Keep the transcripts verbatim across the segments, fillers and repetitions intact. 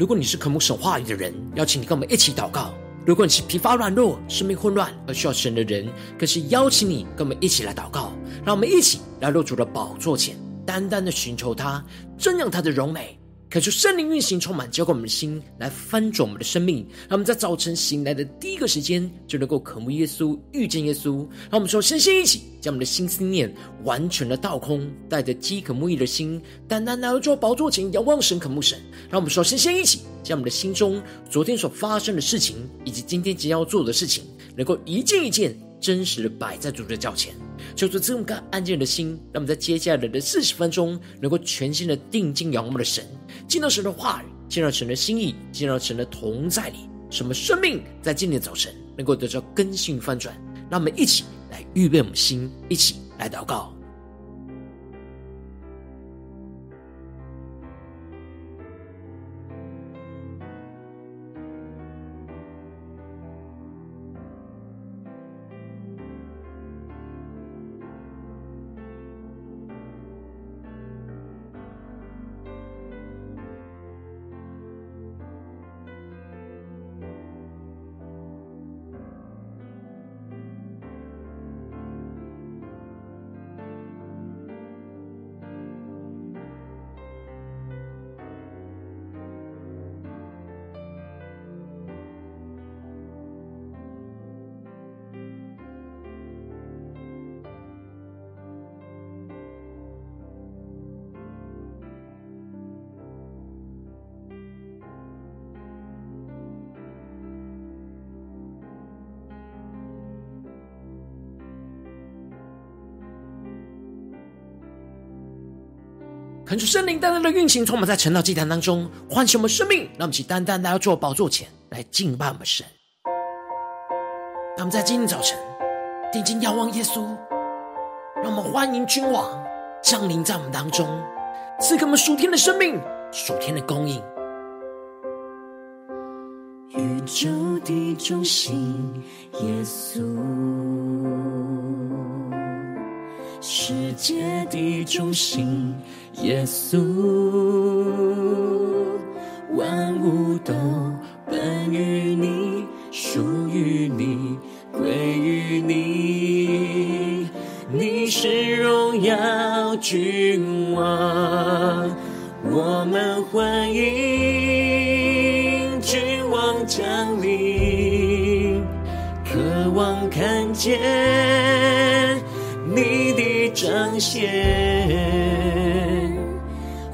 如果你是渴慕神话语的人，邀请你跟我们一起祷告。如果你是疲乏软弱、生命混乱而需要神的人，更是邀请你跟我们一起来祷告。让我们一起来入主的宝座前，单单的寻求他，瞻仰他的荣美，恳求圣灵运行充满，浇灌我们的心，来翻转我们的生命。让我们在早晨醒来的第一个时间，就能够渴慕耶稣、遇见耶稣。让我们说，身心一起，将我们的心思念完全的倒空，带着饥渴慕义的心，单单来到宝座前，仰望神、渴慕神。让我们说，身心一起，将我们的心中昨天所发生的事情，以及今天即将要做的事情，能够一件一件真实的摆在主的脚前，求主赐我们个安静的心，让我们在接下来的四十分钟，能够全心的定睛仰望我们的神，见到神的话语，见到神的心意，见到神的同在里，什么生命在今天的早晨能够得到更新翻转。让我们一起来预备我们心，一起来祷告。恳求圣灵单单的运行，充满在晨祷祭坛当中，唤醒我们生命。让我们一起单单来到主宝座前来敬拜我们神。让我们在今天早晨定睛仰望耶稣，让我们欢迎君王降临在我们当中，赐给我们属天的生命、属天的供应。宇宙的中心，耶稣，世界的中心，耶稣，万物都本于你，属于你，归于你，你是荣耀君王，我们欢迎君王降临，渴望看见你的彰显，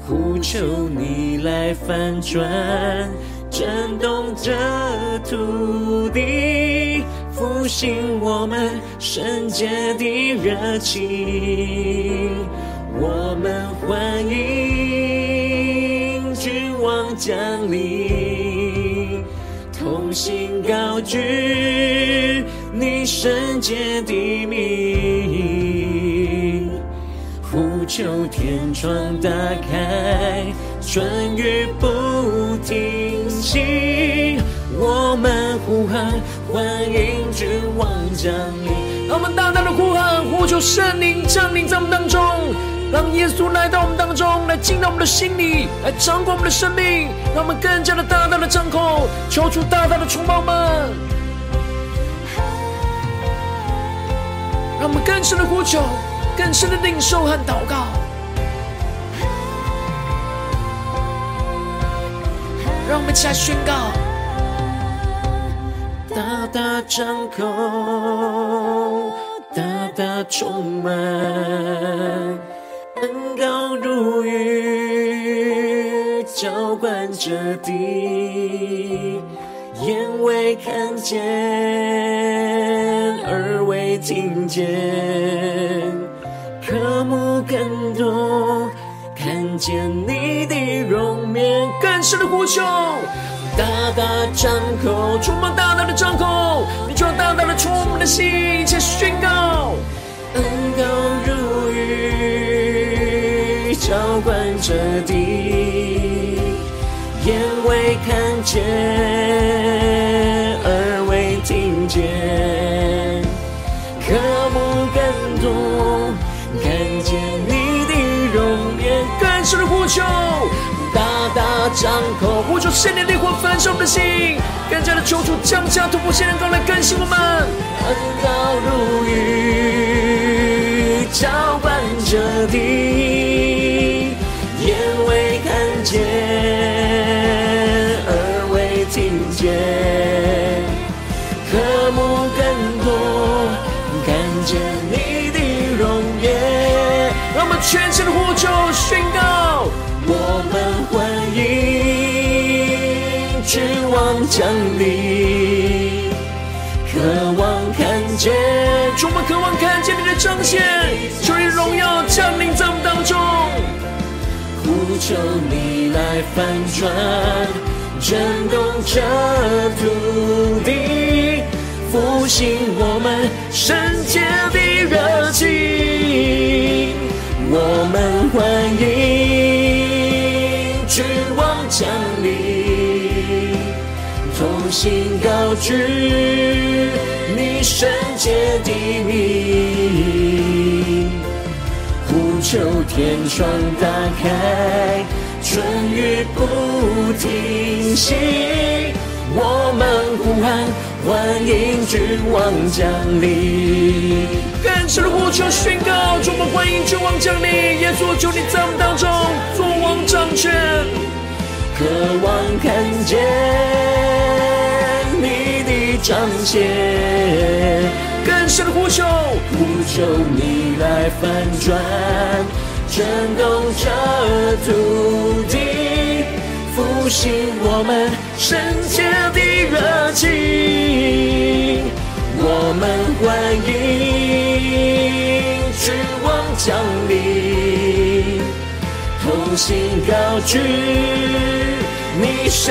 呼求你来翻转，震动这土地，复兴我们圣洁的热情。我们欢迎君王降临，同心高举你圣洁的名，呼求天窗打开，春雨不停息，我们呼喊，欢迎君王降临。让我们大大的呼喊，呼求圣灵降临在我们当中，让耶稣来到我们当中，来进到我们的心里，来掌管我们的生命，让我们更加的大大的张口，求主大大的充满们，让我们更深的呼求，更深的领受和祷告，让我们一起来宣告，大大张口，大大充满，恩膏如雨浇灌着地，眼未看见，耳未听见，渴慕更多看见你的容面，更深的呼求，大大张口，充满大大的张口，你就要大大的充满我们的心，一起宣告，恩膏如雨浇灌着地，眼未看见，耳未听见，渴慕更多看见你的容颜，更深的呼求，大大他张口呼求圣灵的灵火焚烧我们的心，更加的求主降下突破性能够来更新我们，恩膏如雨浇灌着地，眼未看见耳未听见，渴慕更多看见你的容颜。让我们全身的呼求宣告，我们欢迎指望降临，渴望看见，主，我们渴望看见你的彰显，求你荣耀降临在我们当中，呼求你来翻转，震动这土地，复兴我们圣洁的热情，我们欢迎指望降临，同心高举你圣洁的名，呼求天窗打开，春雨不停息，我们呼喊欢迎君王降临，更深的呼求宣告，主，我们欢迎君王降临，耶稣求你在我们当中作王掌权，渴望看见你的彰显，更深的呼求，呼求你来翻转，震动这土地，复兴我们圣洁的热情，我们欢迎君王降临，同心高举你圣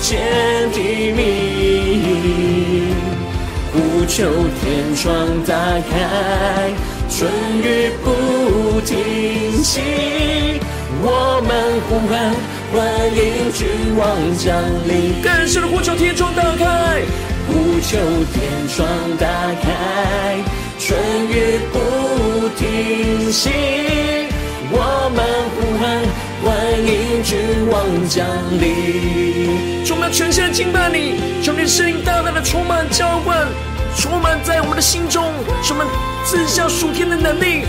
洁的名，呼求天窗打开，春雨不停息，我们呼喊欢迎君王降临，更深的呼求天窗打开，呼求天窗打开，春雨不停息，我们呼喊欢迎君王降临。主，我们要全心的敬拜你，求你圣灵大大的充满浇灌，充满在我们的心中，使我们自下属天的能力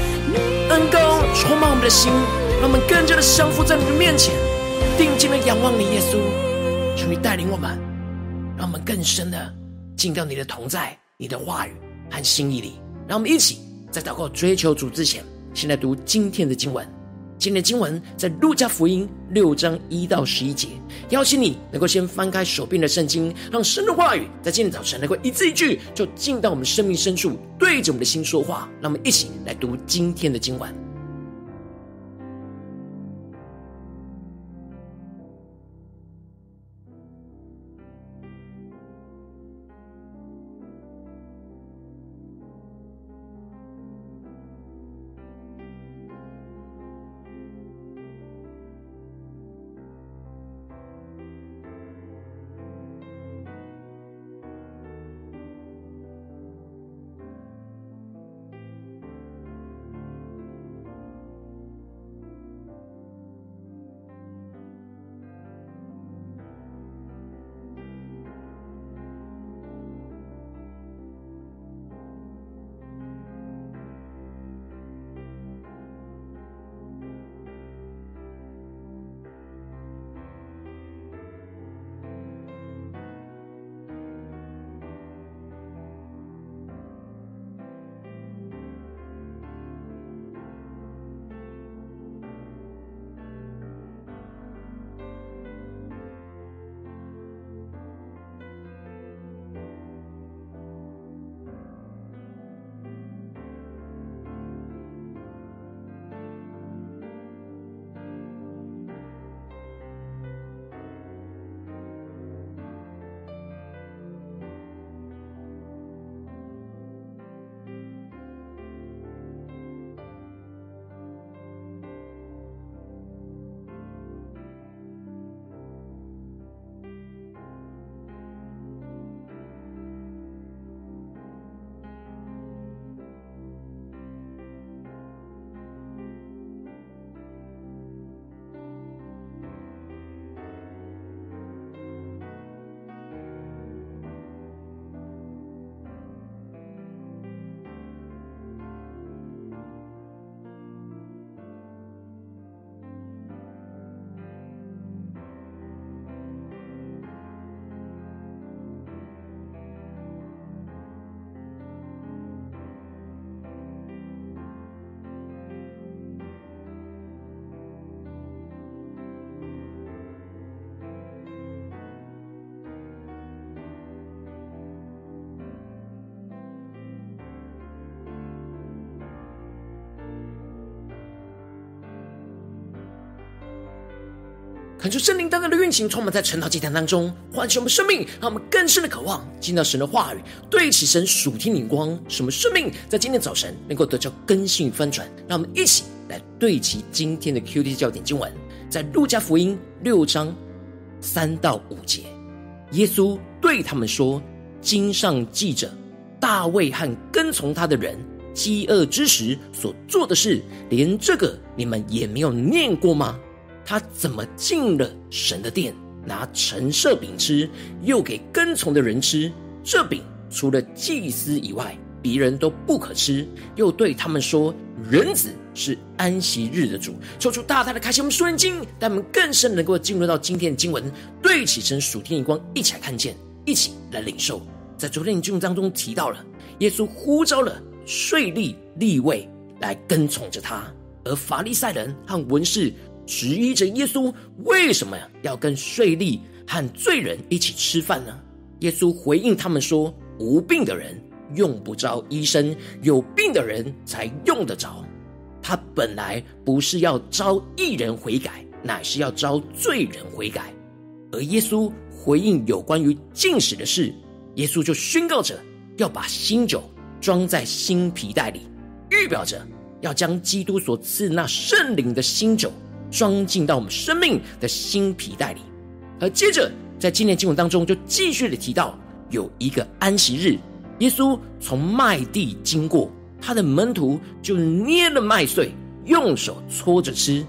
恩膏充满我们的心，让我们更加的降服在你的面前，定睛的仰望你耶稣，求你带领我们，让我们更深的进到你的同在，你的话语和心意里。让我们一起在祷告追求主之前，先来读今天的经文。今天的经文在路加福音六章一到十一节，邀请你能够先翻开手边的圣经，让神的话语在今天早晨能够一字一句就进到我们生命深处，对着我们的心说话。让我们一起来读今天的经文。恳求圣灵单单的运行，充满在晨祷祭坛当中，唤醒我们生命，让我们更深的渴望进到神的话语，对齐神属天灵光，使我们生命在今天早晨能够得到更新与翻转。让我们一起来对齐今天的 Q T 焦点经文，在路加福音六章三到五节，耶稣对他们说：“经上记着，大卫和跟从他的人饥饿之时所做的事，连这个你们也没有念过吗？他怎么进了神的殿，拿陈设饼吃，又给跟从的人吃？这饼除了祭司以外，别人都不可吃。又对他们说，人子是安息日的主。”抽出大大的开启我们属灵经，让我们更深能够进入到今天的经文，对起神属天眼光，一起来看见，一起来领受。在昨天的经文当中提到了，耶稣呼召了税吏利未来跟从着他，而法利赛人和文士质疑着耶稣为什么要跟税吏和罪人一起吃饭呢？耶稣回应他们说：“无病的人用不着医生，有病的人才用得着。他本来不是要招义人悔改，乃是要招罪人悔改。”而耶稣回应有关于禁食的事，耶稣就宣告着要把新酒装在新皮袋里，预表着要将基督所赐那圣灵的新酒装进到我们生命的新皮带里。而接着在今天经文当中就继续的提到，有一个安息日，耶稣从麦地经过，他的门徒就捏了麦穗用手搓着吃。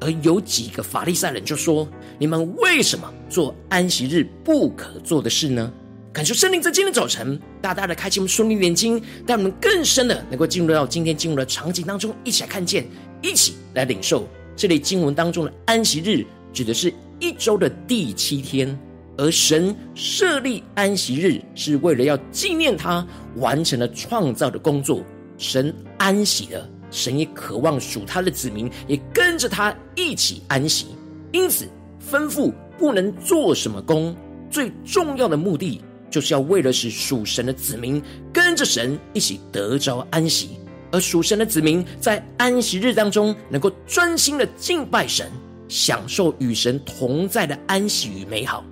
而有几个法利赛人就说：“你们为什么做安息日不可做的事呢？”感受圣灵在今天早晨大大的开启我们顺利眼睛，带我们更深的能够进入到今天进入的场景当中，一起来看见，一起来领受。这里经文当中的安息日指的是一周的第七天，而神设立安息日是为了要纪念他完成了创造的工作。神安息了，神也渴望属他的子民也跟着他一起安息，因此吩咐不能做什么工，最重要的目的就是要为了使属神的子民跟着神一起得着安息，而属神的子民在安息日当中能够专心的敬拜神，享受与神同在的安息与美好。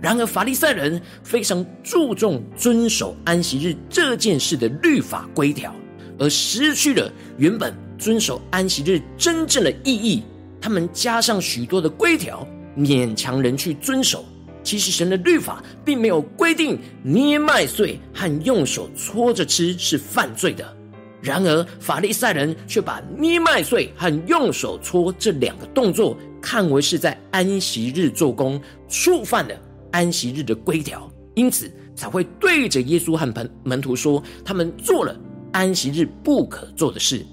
然而法利赛人非常注重遵守安息日这件事的律法规条，而失去了原本遵守安息日真正的意义。他们加上许多的规条勉强人去遵守，其实神的律法并没有规定捏麦穗和用手搓着吃是犯罪的，然而法利赛人却把捏麦穗和用手搓这两个动作看为是在安息日做工，触犯了安息日的规条，因此才会对着耶稣和门徒说他们做了安息日不可做的事。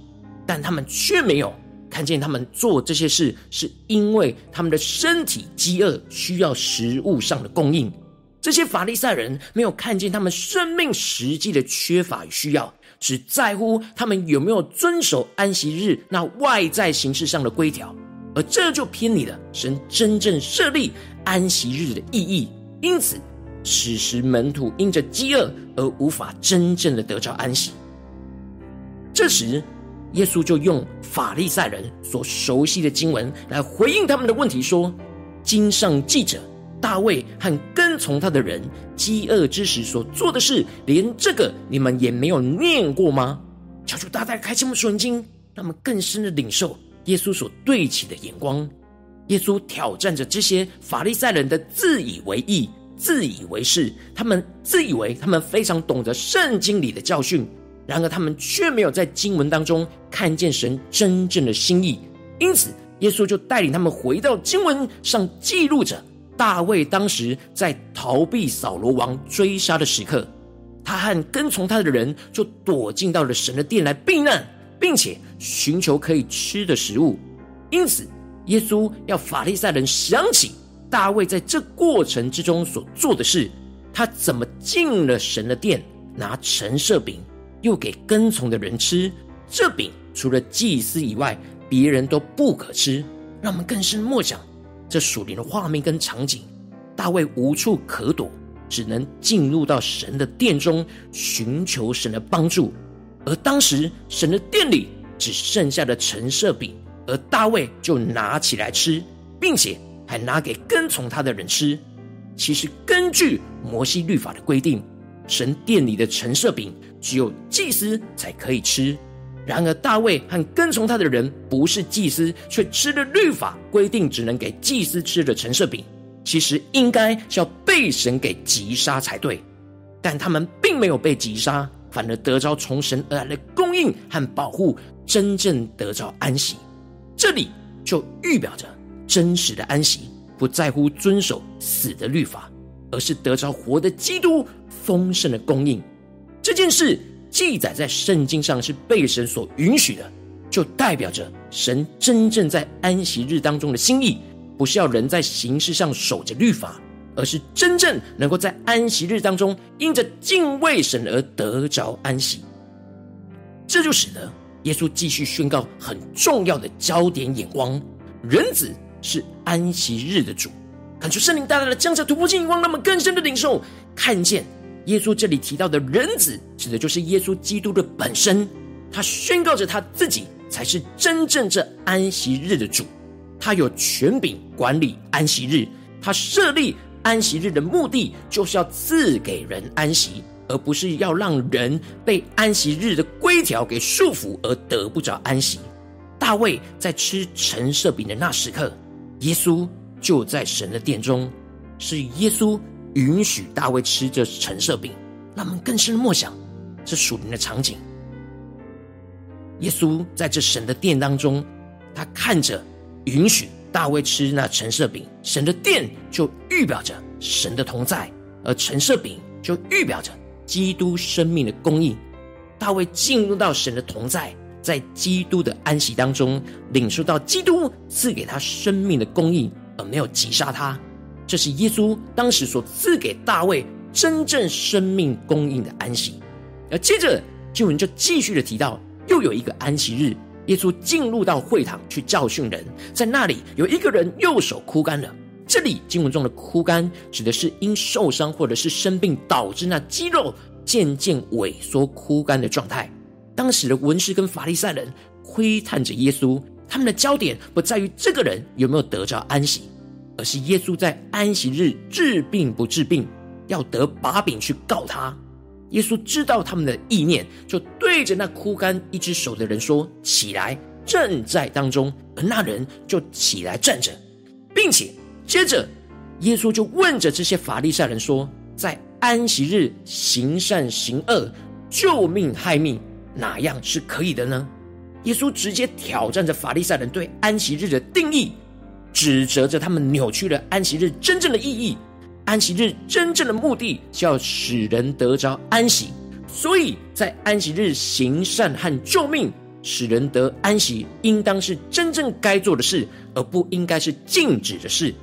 但他们却没有看见他们做这些事是因为他们的身体饥饿，需要食物上的供应。这些法利赛人没有看见他们生命实际的缺乏与需要，只在乎他们有没有遵守安息日那外在形式上的规条，而这就偏离了神真正设立安息日的意义。因此此时门徒因着饥饿而无法真正的得着安息。这时耶稣就用法利赛人所熟悉的经文来回应他们的问题，说：“经上记着，大卫和跟从他的人饥饿之时所做的事，连这个你们也没有念过吗？”求主大大开启我们属灵经，让我们更深的领受耶稣所对齐的眼光。耶稣挑战着这些法利赛人的自以为义、自以为是，他们自以为他们非常懂得圣经里的教训，然而他们却没有在经文当中看见神真正的心意。因此耶稣就带领他们回到经文上记录着大卫当时在逃避扫罗王追杀的时刻，他和跟从他的人就躲进到了神的殿来避难，并且寻求可以吃的食物。因此耶稣要法利赛人想起大卫在这过程之中所做的事，他怎么进了神的殿，拿陈设饼又给跟从的人吃，这饼除了祭司以外别人都不可吃。让我们更深默想这属灵的画面跟场景，大卫无处可躲，只能进入到神的殿中寻求神的帮助。而当时神的殿里只剩下了陈设饼，而大卫就拿起来吃，并且还拿给跟从他的人吃。其实根据摩西律法的规定，神殿里的陈设饼只有祭司才可以吃，然而大卫和跟从他的人不是祭司，却吃了律法规定只能给祭司吃的陈设饼，其实应该是要被神给击杀才对，但他们并没有被击杀，反而得着从神而来的供应和保护，真正得着安息。这里就预表着真实的安息不在乎遵守死的律法，而是得着活的基督丰盛的供应。这件事记载在圣经上是被神所允许的，就代表着神真正在安息日当中的心意，不是要人在形式上守着律法，而是真正能够在安息日当中因着敬畏神而得着安息。这就使得耶稣继续宣告很重要的焦点眼光，人子是安息日的主。感谢圣灵大大的降下突破性眼光，让我们更深的领受看见耶稣这里提到的人子指的就是耶稣基督的本身，他宣告着他自己才是真正这安息日的主，他有权柄管理安息日，他设立安息日的目的就是要赐给人安息，而不是要让人被安息日的规条给束缚而得不着安息。大卫在吃陈设饼的那时刻，耶稣就在神的殿中，是耶稣允许大卫吃这陈设饼。让我们更深默想这属灵的场景，耶稣在这神的殿当中，他看着允许大卫吃那陈设饼，神的殿就预表着神的同在，而陈设饼就预表着基督生命的供应。大卫进入到神的同在，在基督的安息当中领受到基督赐给他生命的供应，而没有击杀他，这是耶稣当时所赐给大卫真正生命供应的安息。而接着经文就继续的提到，又有一个安息日，耶稣进入到会堂去教训人，在那里有一个人右手枯干了。这里经文中的枯干指的是因受伤或者是生病导致那肌肉渐渐萎缩枯干的状态。当时的文士跟法利赛人窥探着耶稣，他们的焦点不在于这个人有没有得着安息，而是耶稣在安息日治病不治病，要得把柄去告他。耶稣知道他们的意念，就对着那枯干一只手的人说，起来站在当中，而那人就起来站着，并且接着耶稣就问着这些法利赛人说，在安息日行善行恶，救命害命，哪样是可以的呢？耶稣直接挑战着法利赛人对安息日的定义，指责着他们扭曲了安息日真正的意义。安息日真正的目的是要使人得着安息，所以在安息日行善和救命，使人得安息应当是真正该做的事，而不应该是禁止的事。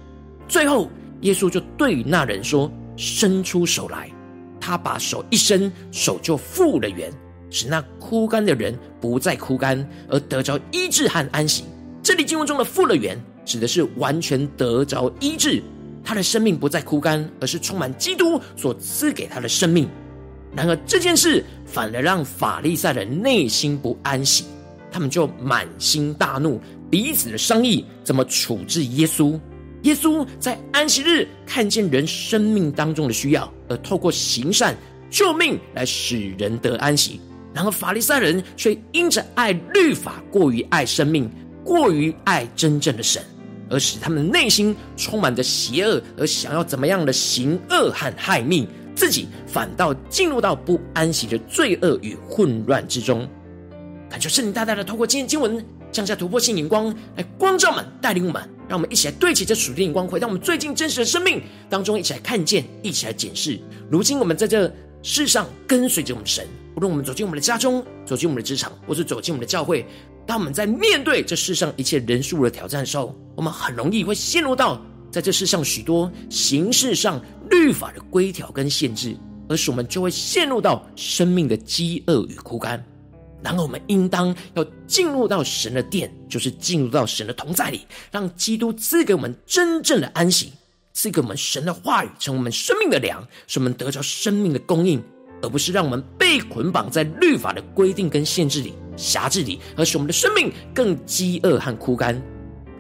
最后耶稣就对那人说，伸出手来，他把手一伸，手就复了原，使那枯干的人不再枯干，而得着医治和安息。这里经文中的复了原指的是完全得着医治，他的生命不再枯干，而是充满基督所赐给他的生命。然而这件事反而让法利赛人内心不安息，他们就满心大怒，彼此的商议怎么处置耶稣。耶稣在安息日看见人生命当中的需要，而透过行善救命来使人得安息。然而法利赛人却因着爱律法过于爱生命，过于爱真正的神，而使他们内心充满着邪恶，而想要怎么样的行恶和害命，自己反倒进入到不安息的罪恶与混乱之中。恳求圣灵大大的透过今天经文降下突破性眼光，来光照们，带领我们，让我们一起来对齐这属灵眼光，回到我们最近真实的生命当中，一起来看见，一起来检视。如今我们在这世上跟随着我们神，无论我们走进我们的家中，走进我们的职场，或是走进我们的教会，当我们在面对这世上一切人数的挑战的时候，我们很容易会陷入到在这世上许多形式上律法的规条跟限制，而使我们就会陷入到生命的饥饿与枯干。然后我们应当要进入到神的殿，就是进入到神的同在里，让基督赐给我们真正的安息，赐给我们神的话语，成为我们生命的粮，使我们得着生命的供应，而不是让我们被捆绑在律法的规定跟限制里、辖制里，而使我们的生命更饥饿和枯干。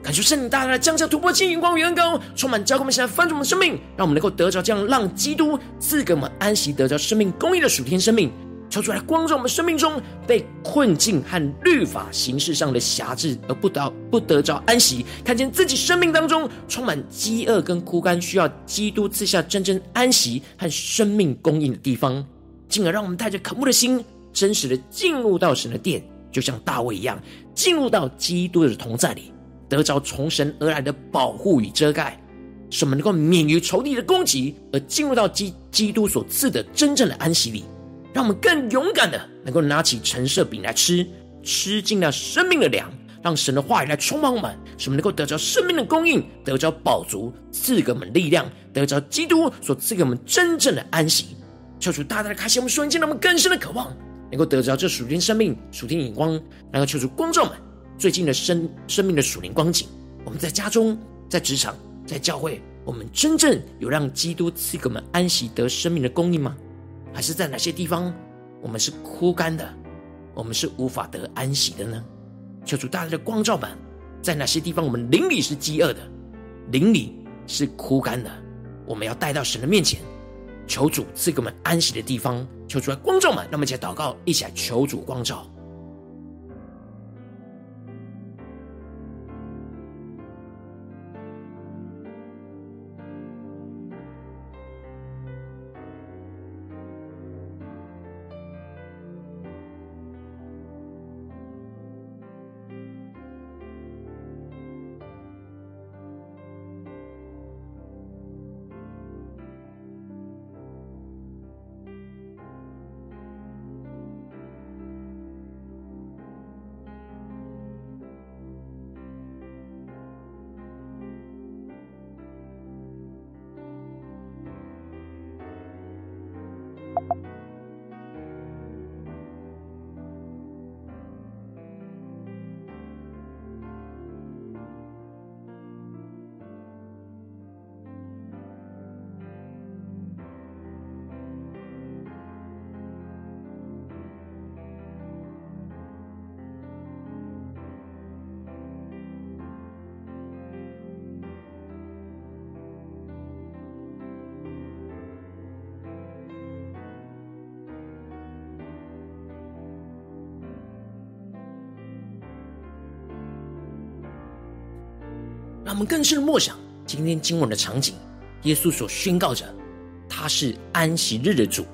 感谢圣灵大大的降下突破性眼光与恩膏，充满教灌我们现在翻转我们的生命，让我们能够得着这样让基督赐给我们安息得着生命公义的属天生命。求主来光照我们生命中被困境和律法形式上的辖制而不得不得着安息，看见自己生命当中充满饥饿跟枯干，需要基督赐下真正安息和生命供应的地方，进而让我们带着渴慕的心真实的进入到神的殿，就像大卫一样进入到基督的同在里，得着从神而来的保护与遮盖，使我们能够免于仇敌的攻击，而进入到基基督所赐的真正的安息里，让我们更勇敢的能够拿起陈设饼来吃，吃尽了生命的粮，让神的话语来充满我们，使我们能够得着生命的供应，得着饱足，赐给我们力量，得着基督所赐给我们真正的安息。求主大大的开启我们瞬间，让我们更深的渴望能够得着这属天生命属天眼光，然后求主光照我们最近的生生命的属灵光景。我们在家中，在职场，在教会，我们真正有让基督赐给我们安息得生命的供应吗？还是在哪些地方我们是枯干的，我们是无法得安息的呢？求主大大的光照吧，在哪些地方我们灵里是饥饿的，灵里是枯干的，我们要带到神的面前，求主赐给我们安息的地方，求主来光照们。那么一起来祷告，一起来求主光照。让我们更深默想今天经文的场景，耶稣所宣告着他是安息日的主，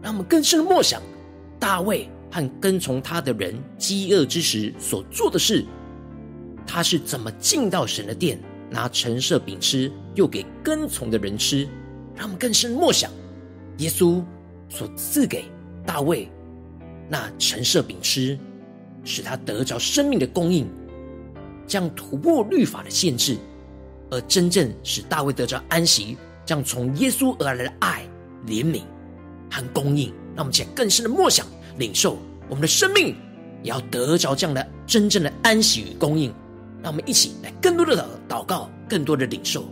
让我们更深默想大卫和跟从他的人饥饿之时所做的事，他是怎么进到神的殿拿陈设饼吃，又给跟从的人吃。让我们更深默想耶稣所赐给大卫那陈设饼吃，使他得着生命的供应，这样突破律法的限制，而真正使大卫得着安息，这样从耶稣而来的爱、怜悯和供应。让我们起来更深的默想领受，我们的生命也要得着这样的真正的安息与供应。让我们一起来更多的祷告，更多的领受。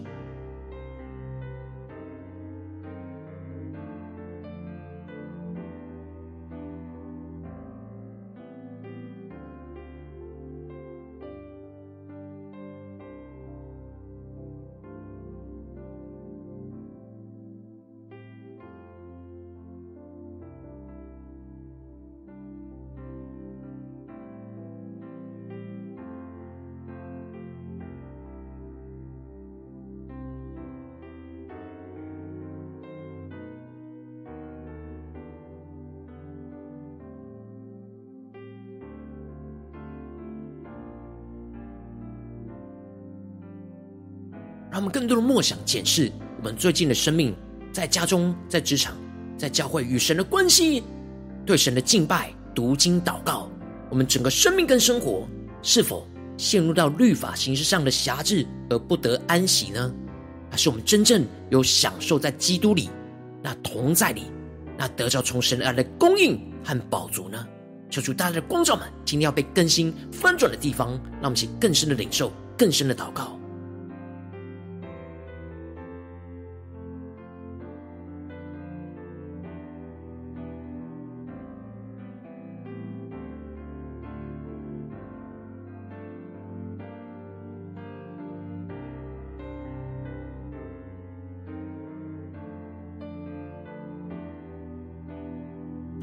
让我们更多的默想检视我们最近的生命，在家中，在职场，在教会，与神的关系，对神的敬拜、读经、祷告，我们整个生命跟生活是否陷入到律法形式上的辖制而不得安息呢？还是我们真正有享受在基督里那同在里那得到从神而来的供应和饱足呢？求主大家的光照们今天要被更新翻转的地方，让我们一起更深的领受，更深的祷告。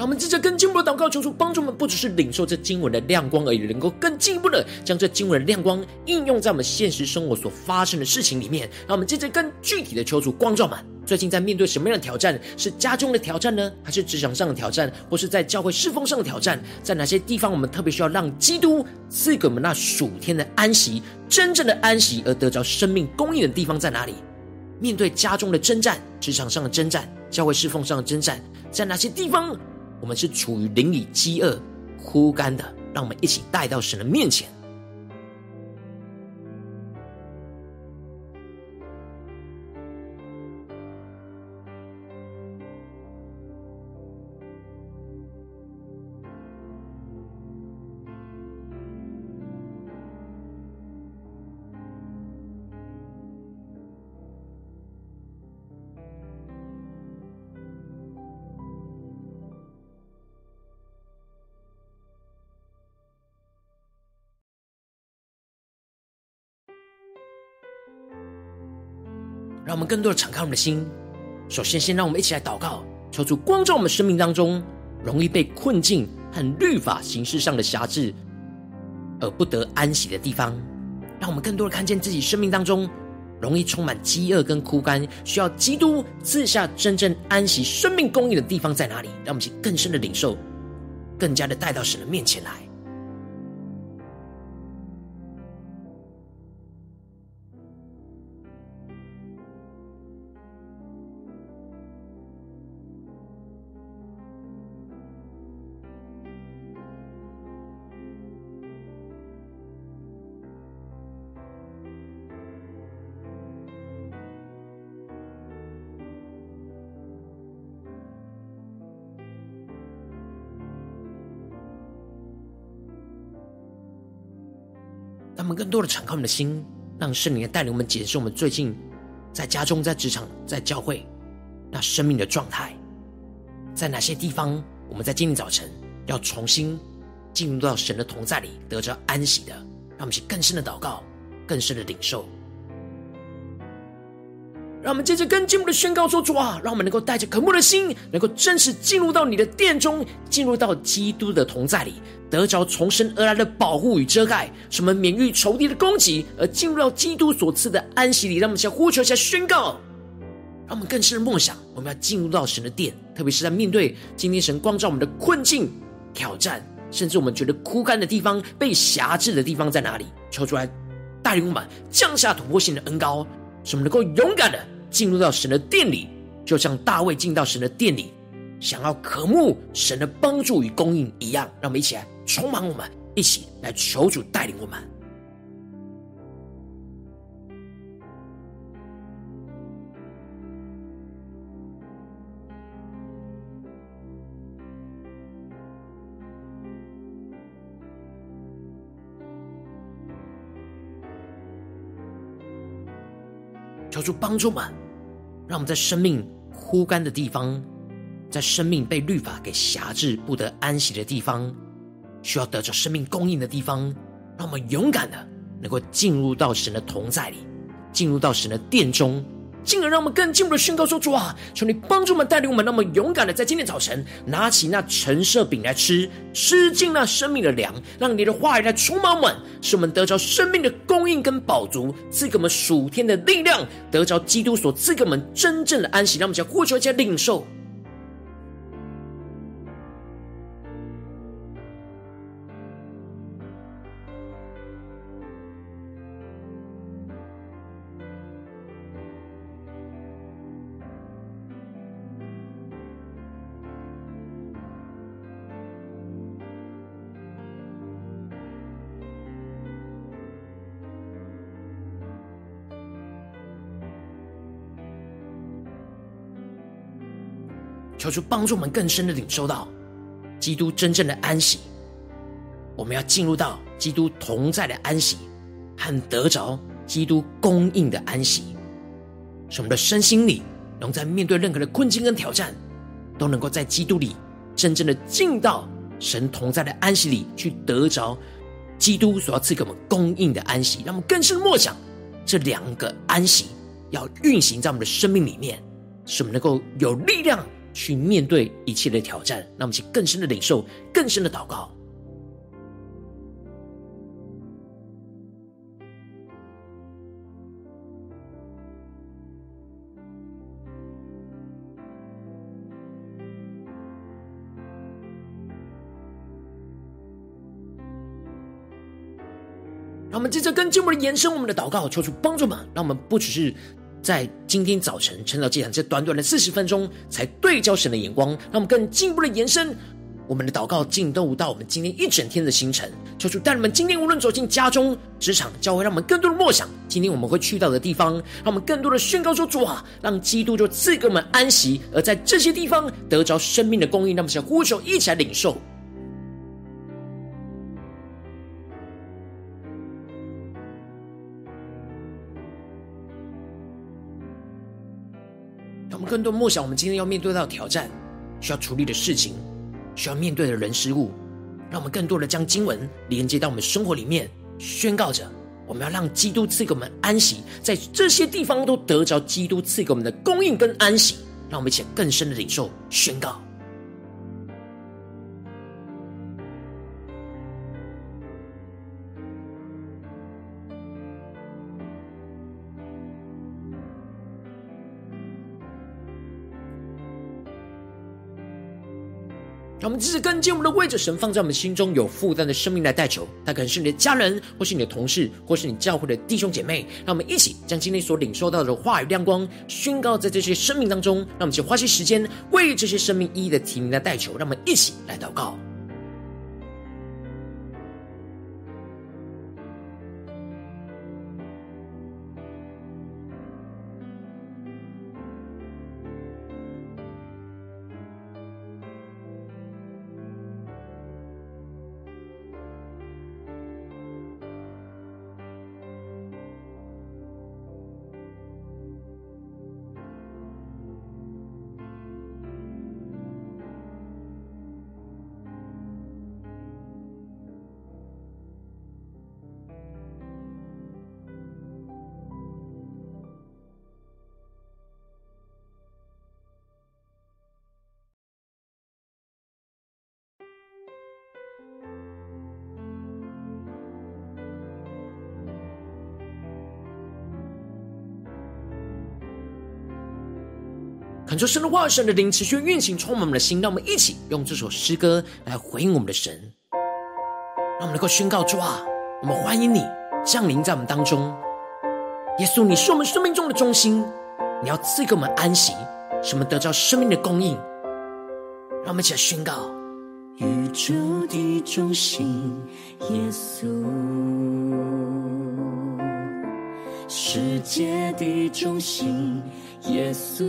那我们接着跟进一步的祷告，求主帮助我们不只是领受这经文的亮光而已，能够更进一步的将这经文的亮光应用在我们现实生活所发生的事情里面。那我们接着更具体的求主光照们，最近在面对什么样的挑战？是家中的挑战呢，还是职场上的挑战，或是在教会侍奉上的挑战？在哪些地方我们特别需要让基督赐给我们那属天的安息，真正的安息，而得着生命供应的地方在哪里？面对家中的征战、职场上的征战、教会侍奉上的征战，在哪些地方我们是处于灵里饥饿枯干的？让我们一起带到神的面前。让我们更多的敞开我们的心，首先先让我们一起来祷告，求主光照我们生命当中容易被困境和律法形式上的辖制而不得安息的地方。让我们更多的看见自己生命当中容易充满饥饿跟枯干，需要基督赐下真正安息生命供应的地方在哪里。让我们去更深的领受，更加的带到神的面前来。让我们更多的敞开我们的心，让圣灵带领我们解释我们最近在家中、在职场、在教会那生命的状态，在哪些地方我们在今天早晨要重新进入到神的同在里得着安息的。让我们去更深的祷告，更深的领受。让我们接着更进一步的宣告说，主啊，让我们能够带着渴慕的心，能够真实进入到你的殿中，进入到基督的同在里，得着从神而来的保护与遮盖，使我们免于仇敌的攻击，而进入到基督所赐的安息里。让我们先呼求，先宣告，让我们更深的梦想，我们要进入到神的殿，特别是在面对今天神光照我们的困境、挑战，甚至我们觉得枯干的地方、被辖制的地方在哪里？求主来带领我们降下突破性的恩膏，使我们能够勇敢的进入到神的殿里，就像大卫进到神的殿里想要渴慕神的帮助与供应一样。让我们一起来充满我们，一起来求主带领我们。求主帮助我们，让我们在生命枯干的地方，在生命被律法给辖制不得安息的地方，需要得着生命供应的地方，让我们勇敢的能够进入到神的同在里，进入到神的殿中，进而让我们更进一步的宣告说，主啊，求你帮助我们，带领我们，让我们勇敢的在今天早晨拿起那陈设饼来吃，吃尽那生命的粮，让你的话语来充满我们，使我们得着生命的供应跟饱足，赐给我们属天的力量，得着基督所赐给我们真正的安息。让我们先呼求，先领受。求主帮助我们更深的领受到基督真正的安息，我们要进入到基督同在的安息，和得着基督供应的安息，使我们的身心里能在面对任何的困境跟挑战，都能够在基督里真正的进到神同在的安息里，去得着基督所要赐给我们供应的安息。让我们更深默想这两个安息要运行在我们的生命里面，使我们能够有力量去面对一切的挑战。让我们去更深的领受，更深的祷告。让我们接着跟经文的延伸我们的祷告，求主帮助们，让我们不只是在今天早晨晨祷祭坛这短短的四十分钟才对焦神的眼光，让我们更进一步的延伸我们的祷告，进入到我们今天一整天的行程。求主带你们今天无论走进家中、职场、教会，让我们更多的默想今天我们会去到的地方，让我们更多的宣告说主啊，让基督就赐给我们安息，而在这些地方得着生命的供应。让我们想呼求，一起来领受。更多默想我们今天要面对到的挑战，需要处理的事情，需要面对的人事物，让我们更多的将经文连接到我们生活里面，宣告着我们要让基督赐给我们安息，在这些地方都得着基督赐给我们的供应跟安息。让我们一起更深的领受宣告。让我们只是跟进我们的位置，神放在我们心中有负担的生命来代求，他可能是你的家人，或是你的同事，或是你教会的弟兄姐妹。让我们一起将今天所领受到的话语亮光宣告在这些生命当中。让我们去花些时间为这些生命一一的提名来代求，让我们一起来祷告。恳求神的话，神的灵持续运行充满我们的心，让我们一起用这首诗歌来回应我们的神，让我们能够宣告主啊，我们欢迎你降临在我们当中。耶稣，你是我们生命中的中心，你要赐给我们安息，使我们得到生命的供应。让我们一起来宣告：宇宙的中心，耶稣，世界的中心，耶稣，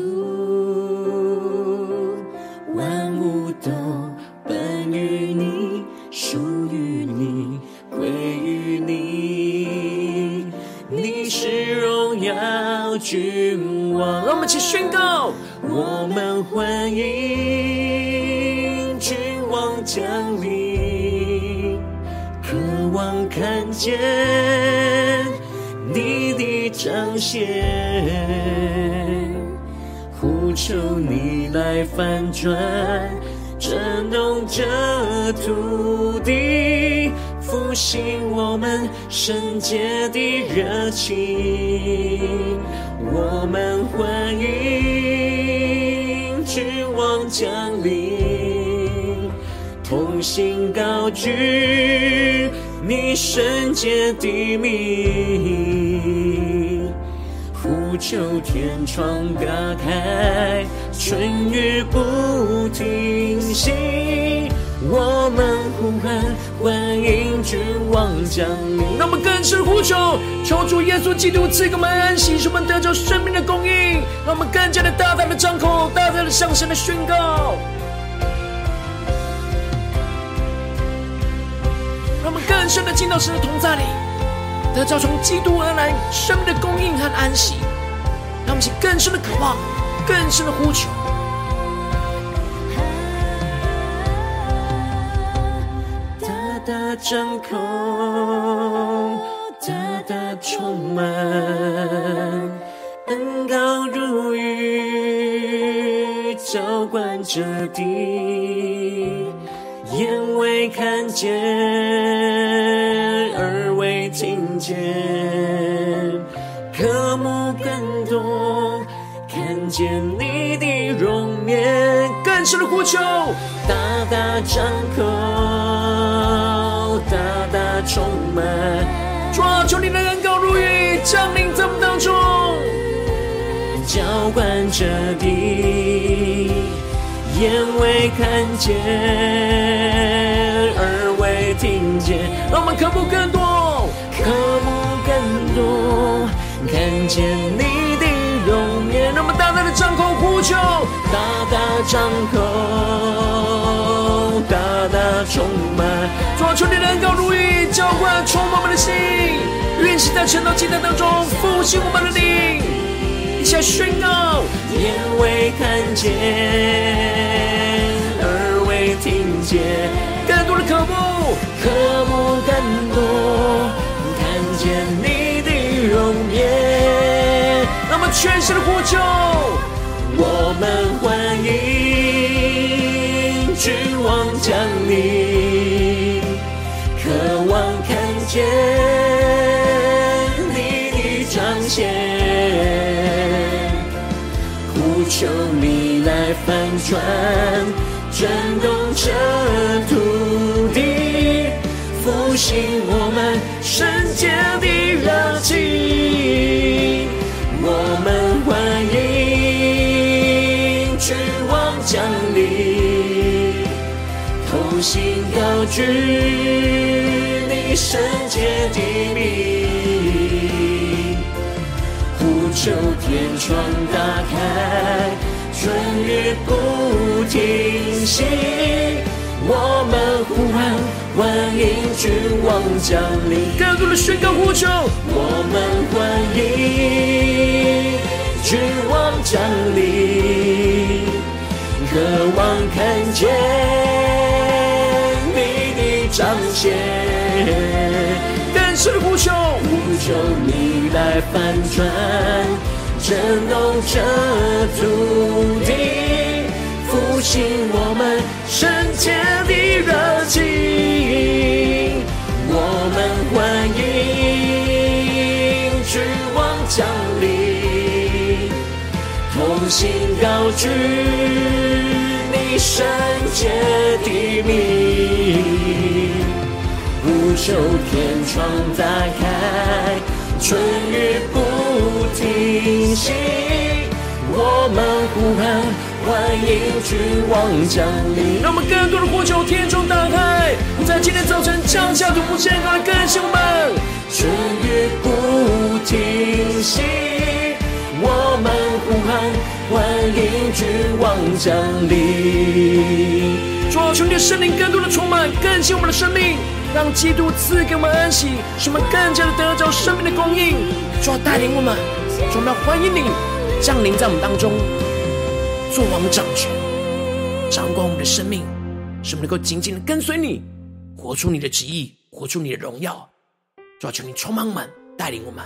万物都本于你，属于你，归于你，你是荣耀君王。让我们一起宣告：我们欢迎君王降临，渴望看见你的彰显，呼求你来翻转震动这土地，复兴我们圣洁的热情。我们欢迎君王降临，同心高举你圣洁的名，呼求天窗打开，春雨不停息。我们呼喊，欢迎君王降临。让我们更深呼求，求主耶稣基督赐给我们安息，使我们得着生命的供应。让我们更加的大胆的张口，大胆的向神的宣告。让我们更深的进到神的同在里，得到从基督而来生命的供应和安息。让我们更深的渴望，更深的呼求。大大掌控，大大充满，恩膏如雨浇灌着地，眼未看见，耳未听见，渴慕更多看见你的容颜。更深的呼求，大大张口，大大充满，主啊，求你的恩膏如雨降临在我们当中，浇灌着地，眼未看见，耳未听见，让我们渴慕更多，渴慕更多看见你的容颜。让我们大大的张口呼求，大大张口，大大充满，主啊，求你的恩膏如雨浇灌充满我们的心，运行在晨祷祭坛当中复兴我们的灵。一起来宣告，眼未看见，耳未听见，更多的渴慕，渴慕更多看见你的容颜。那么全身的呼求，我们欢迎君王降临，渴望看见你的彰显，求你来翻转震动这土地，复兴我们圣洁的热情。我们欢迎君王降临，同心高举你圣洁的名，呼求天窗大开，春雨不停息，我们呼喊欢迎君王降临。更多的宣告呼求，我们欢迎君王降临，渴望看见你的彰显。更深的呼求，呼求你来翻转震动这土地，复兴我们圣洁的热情。我们欢迎君王降临，同心高举你圣洁的名，无求天窗打开，春雨不停息，我们呼喊欢迎君王降临。让我们更多的呼求天窗打开，在今天早晨降下突破线，来更新我们。春雨不停息，我们呼喊欢迎君王降临。主啊，求你的圣灵更多的充满更新我们的生命，让基督赐给我们安息，使我们更加的得着生命的供应。主啊，带领我们，主啊，我们要欢迎你降临在我们当中，做王掌权，掌管我们的生命，使我们能够紧紧的跟随你，活出你的旨意，活出你的荣耀。主啊，求你充满我们，带领我们。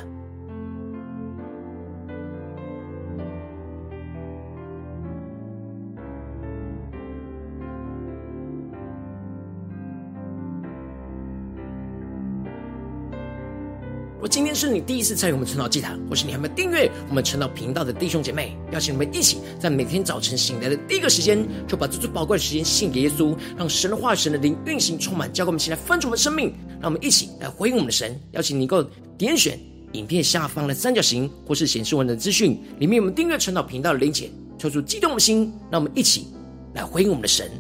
今天是你第一次参与我们晨祷祭坛，或是你还没有订阅我们晨祷频道的弟兄姐妹，邀请你们一起在每天早晨醒来的第一个时间，就把这最宝贵的时间献给耶稣，让神的话神的灵运行充满，交给我们，一起来翻转我们的生命。让我们一起来回应我们的神，邀请你能够点选影片下方的三角形，或是显示文的资讯里面我们订阅晨祷频道的连结，抽出激动的心，让我们一起来回应我们的神，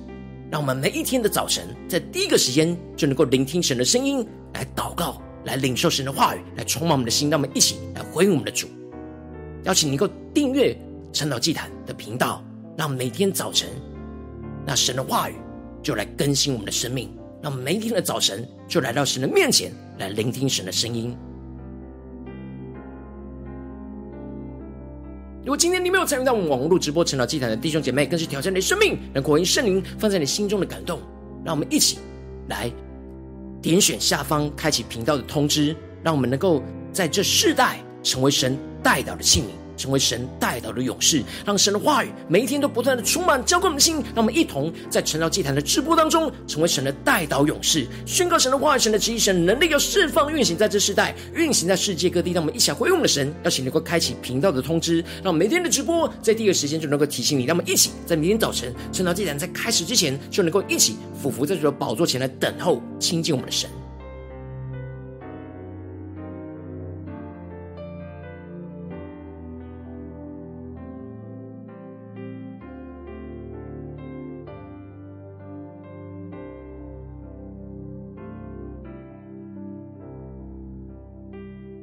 让我们每一天的早晨在第一个时间就能够聆听神的声音，来祷告，来领受神的话语，来充满我们的心。让我们一起来回应我们的主。邀请你能够订阅晨祷祭坛的频道，让每天早晨那神的话语就来更新我们的生命，让每一天的早晨就来到神的面前，来聆听神的声音。如果今天你没有参与到我们网络直播晨祷祭坛的弟兄姐妹，更是挑战你的生命，能够回应圣灵放在你心中的感动。让我们一起来点选下方开启频道的通知，让我们能够在这世代成为神代祷的器皿，成为神带导的勇士，让神的话语每一天都不断的充满浇灌我们的心。让我们一同在晨祷祭坛的直播当中，成为神的带导勇士，宣告神的话语、神的旨意、神的能力，要释放运行在这世代，运行在世界各地。让我们一起回应我们的神，邀请能够开启频道的通知，让每天的直播在第一个时间就能够提醒你。让我们一起在明天早晨晨祷祭坛在开始之前，就能够一起俯伏在主的宝座前来等候亲近我们的神。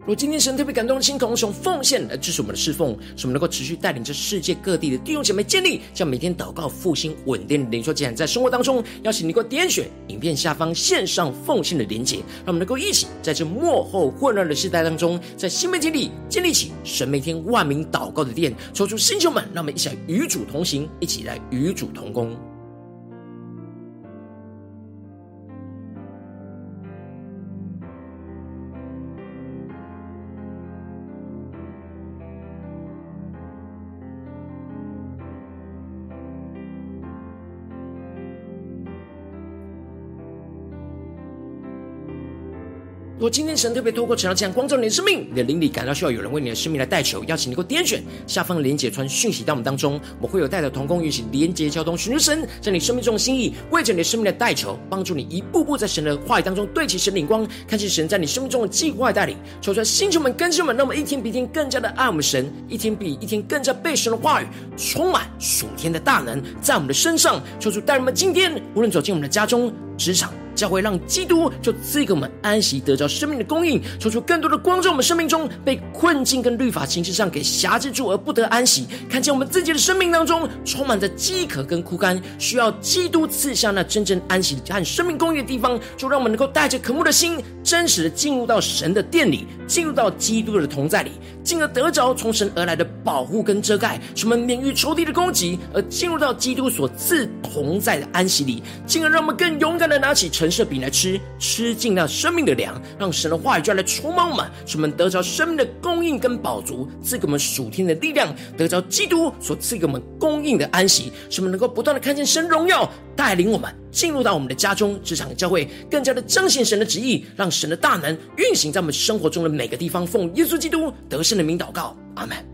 如果今天神特别感动的心，渴望从奉献来支持我们的侍奉，使我们能够持续带领这世界各地的弟兄姐妹建立这样每天祷告复兴稳定的灵修祭坛，在生活当中邀请你能够点选影片下方线上奉献的连结，让我们能够一起在这末后混乱的时代当中，在新媒体里建立起神每天万名祷告的殿。抽出新球们，让我们一起来与主同行，一起来与主同工。如果今天神特别透过晨祷祭坛光照你的生命，你的灵里感到需要有人为你的生命来代求，邀请你能够点选下方连结传讯息到我们当中，我们会有带着同工一起连结交通，寻求神在你生命中的心意，为着你的生命的代求，帮助你一步步在神的话语当中对齐神的眼光，看见神在你生命中的计划带领。求出来星球们、更新们，让我们一天比一天更加的爱我们神，一天比一天更加被神的话语充满属天的大能在我们的身上。求主带我们今天无论走进我们的家中、职场、教会，让基督就赐给我们安息，得着生命的供应。求出更多的光照我们生命中被困境跟律法形式上给辖制住而不得安息，看见我们自己的生命当中充满着饥渴跟枯干，需要基督赐下那真正安息和生命供应的地方。就让我们能够带着渴慕的心，真实的进入到神的殿里，进入到基督的同在里，进而得着从神而来的保护跟遮盖，使我们免于仇敌的攻击，而进入到基督所赐同在的安息里，进而让我们更勇敢的拿起陈设饼来吃，吃尽那生命的粮，让神的话语就来充满我们，使我们得着生命的供应跟饱足，赐给我们属天的力量，得着基督所赐给我们供应的安息，使我们能够不断的看见神荣耀带领我们进入到我们的家中、职场、教会，更加的彰显神的旨意，让神的大能运行在我们生活中的每个地方。奉耶稣基督得胜的名祷告，阿们。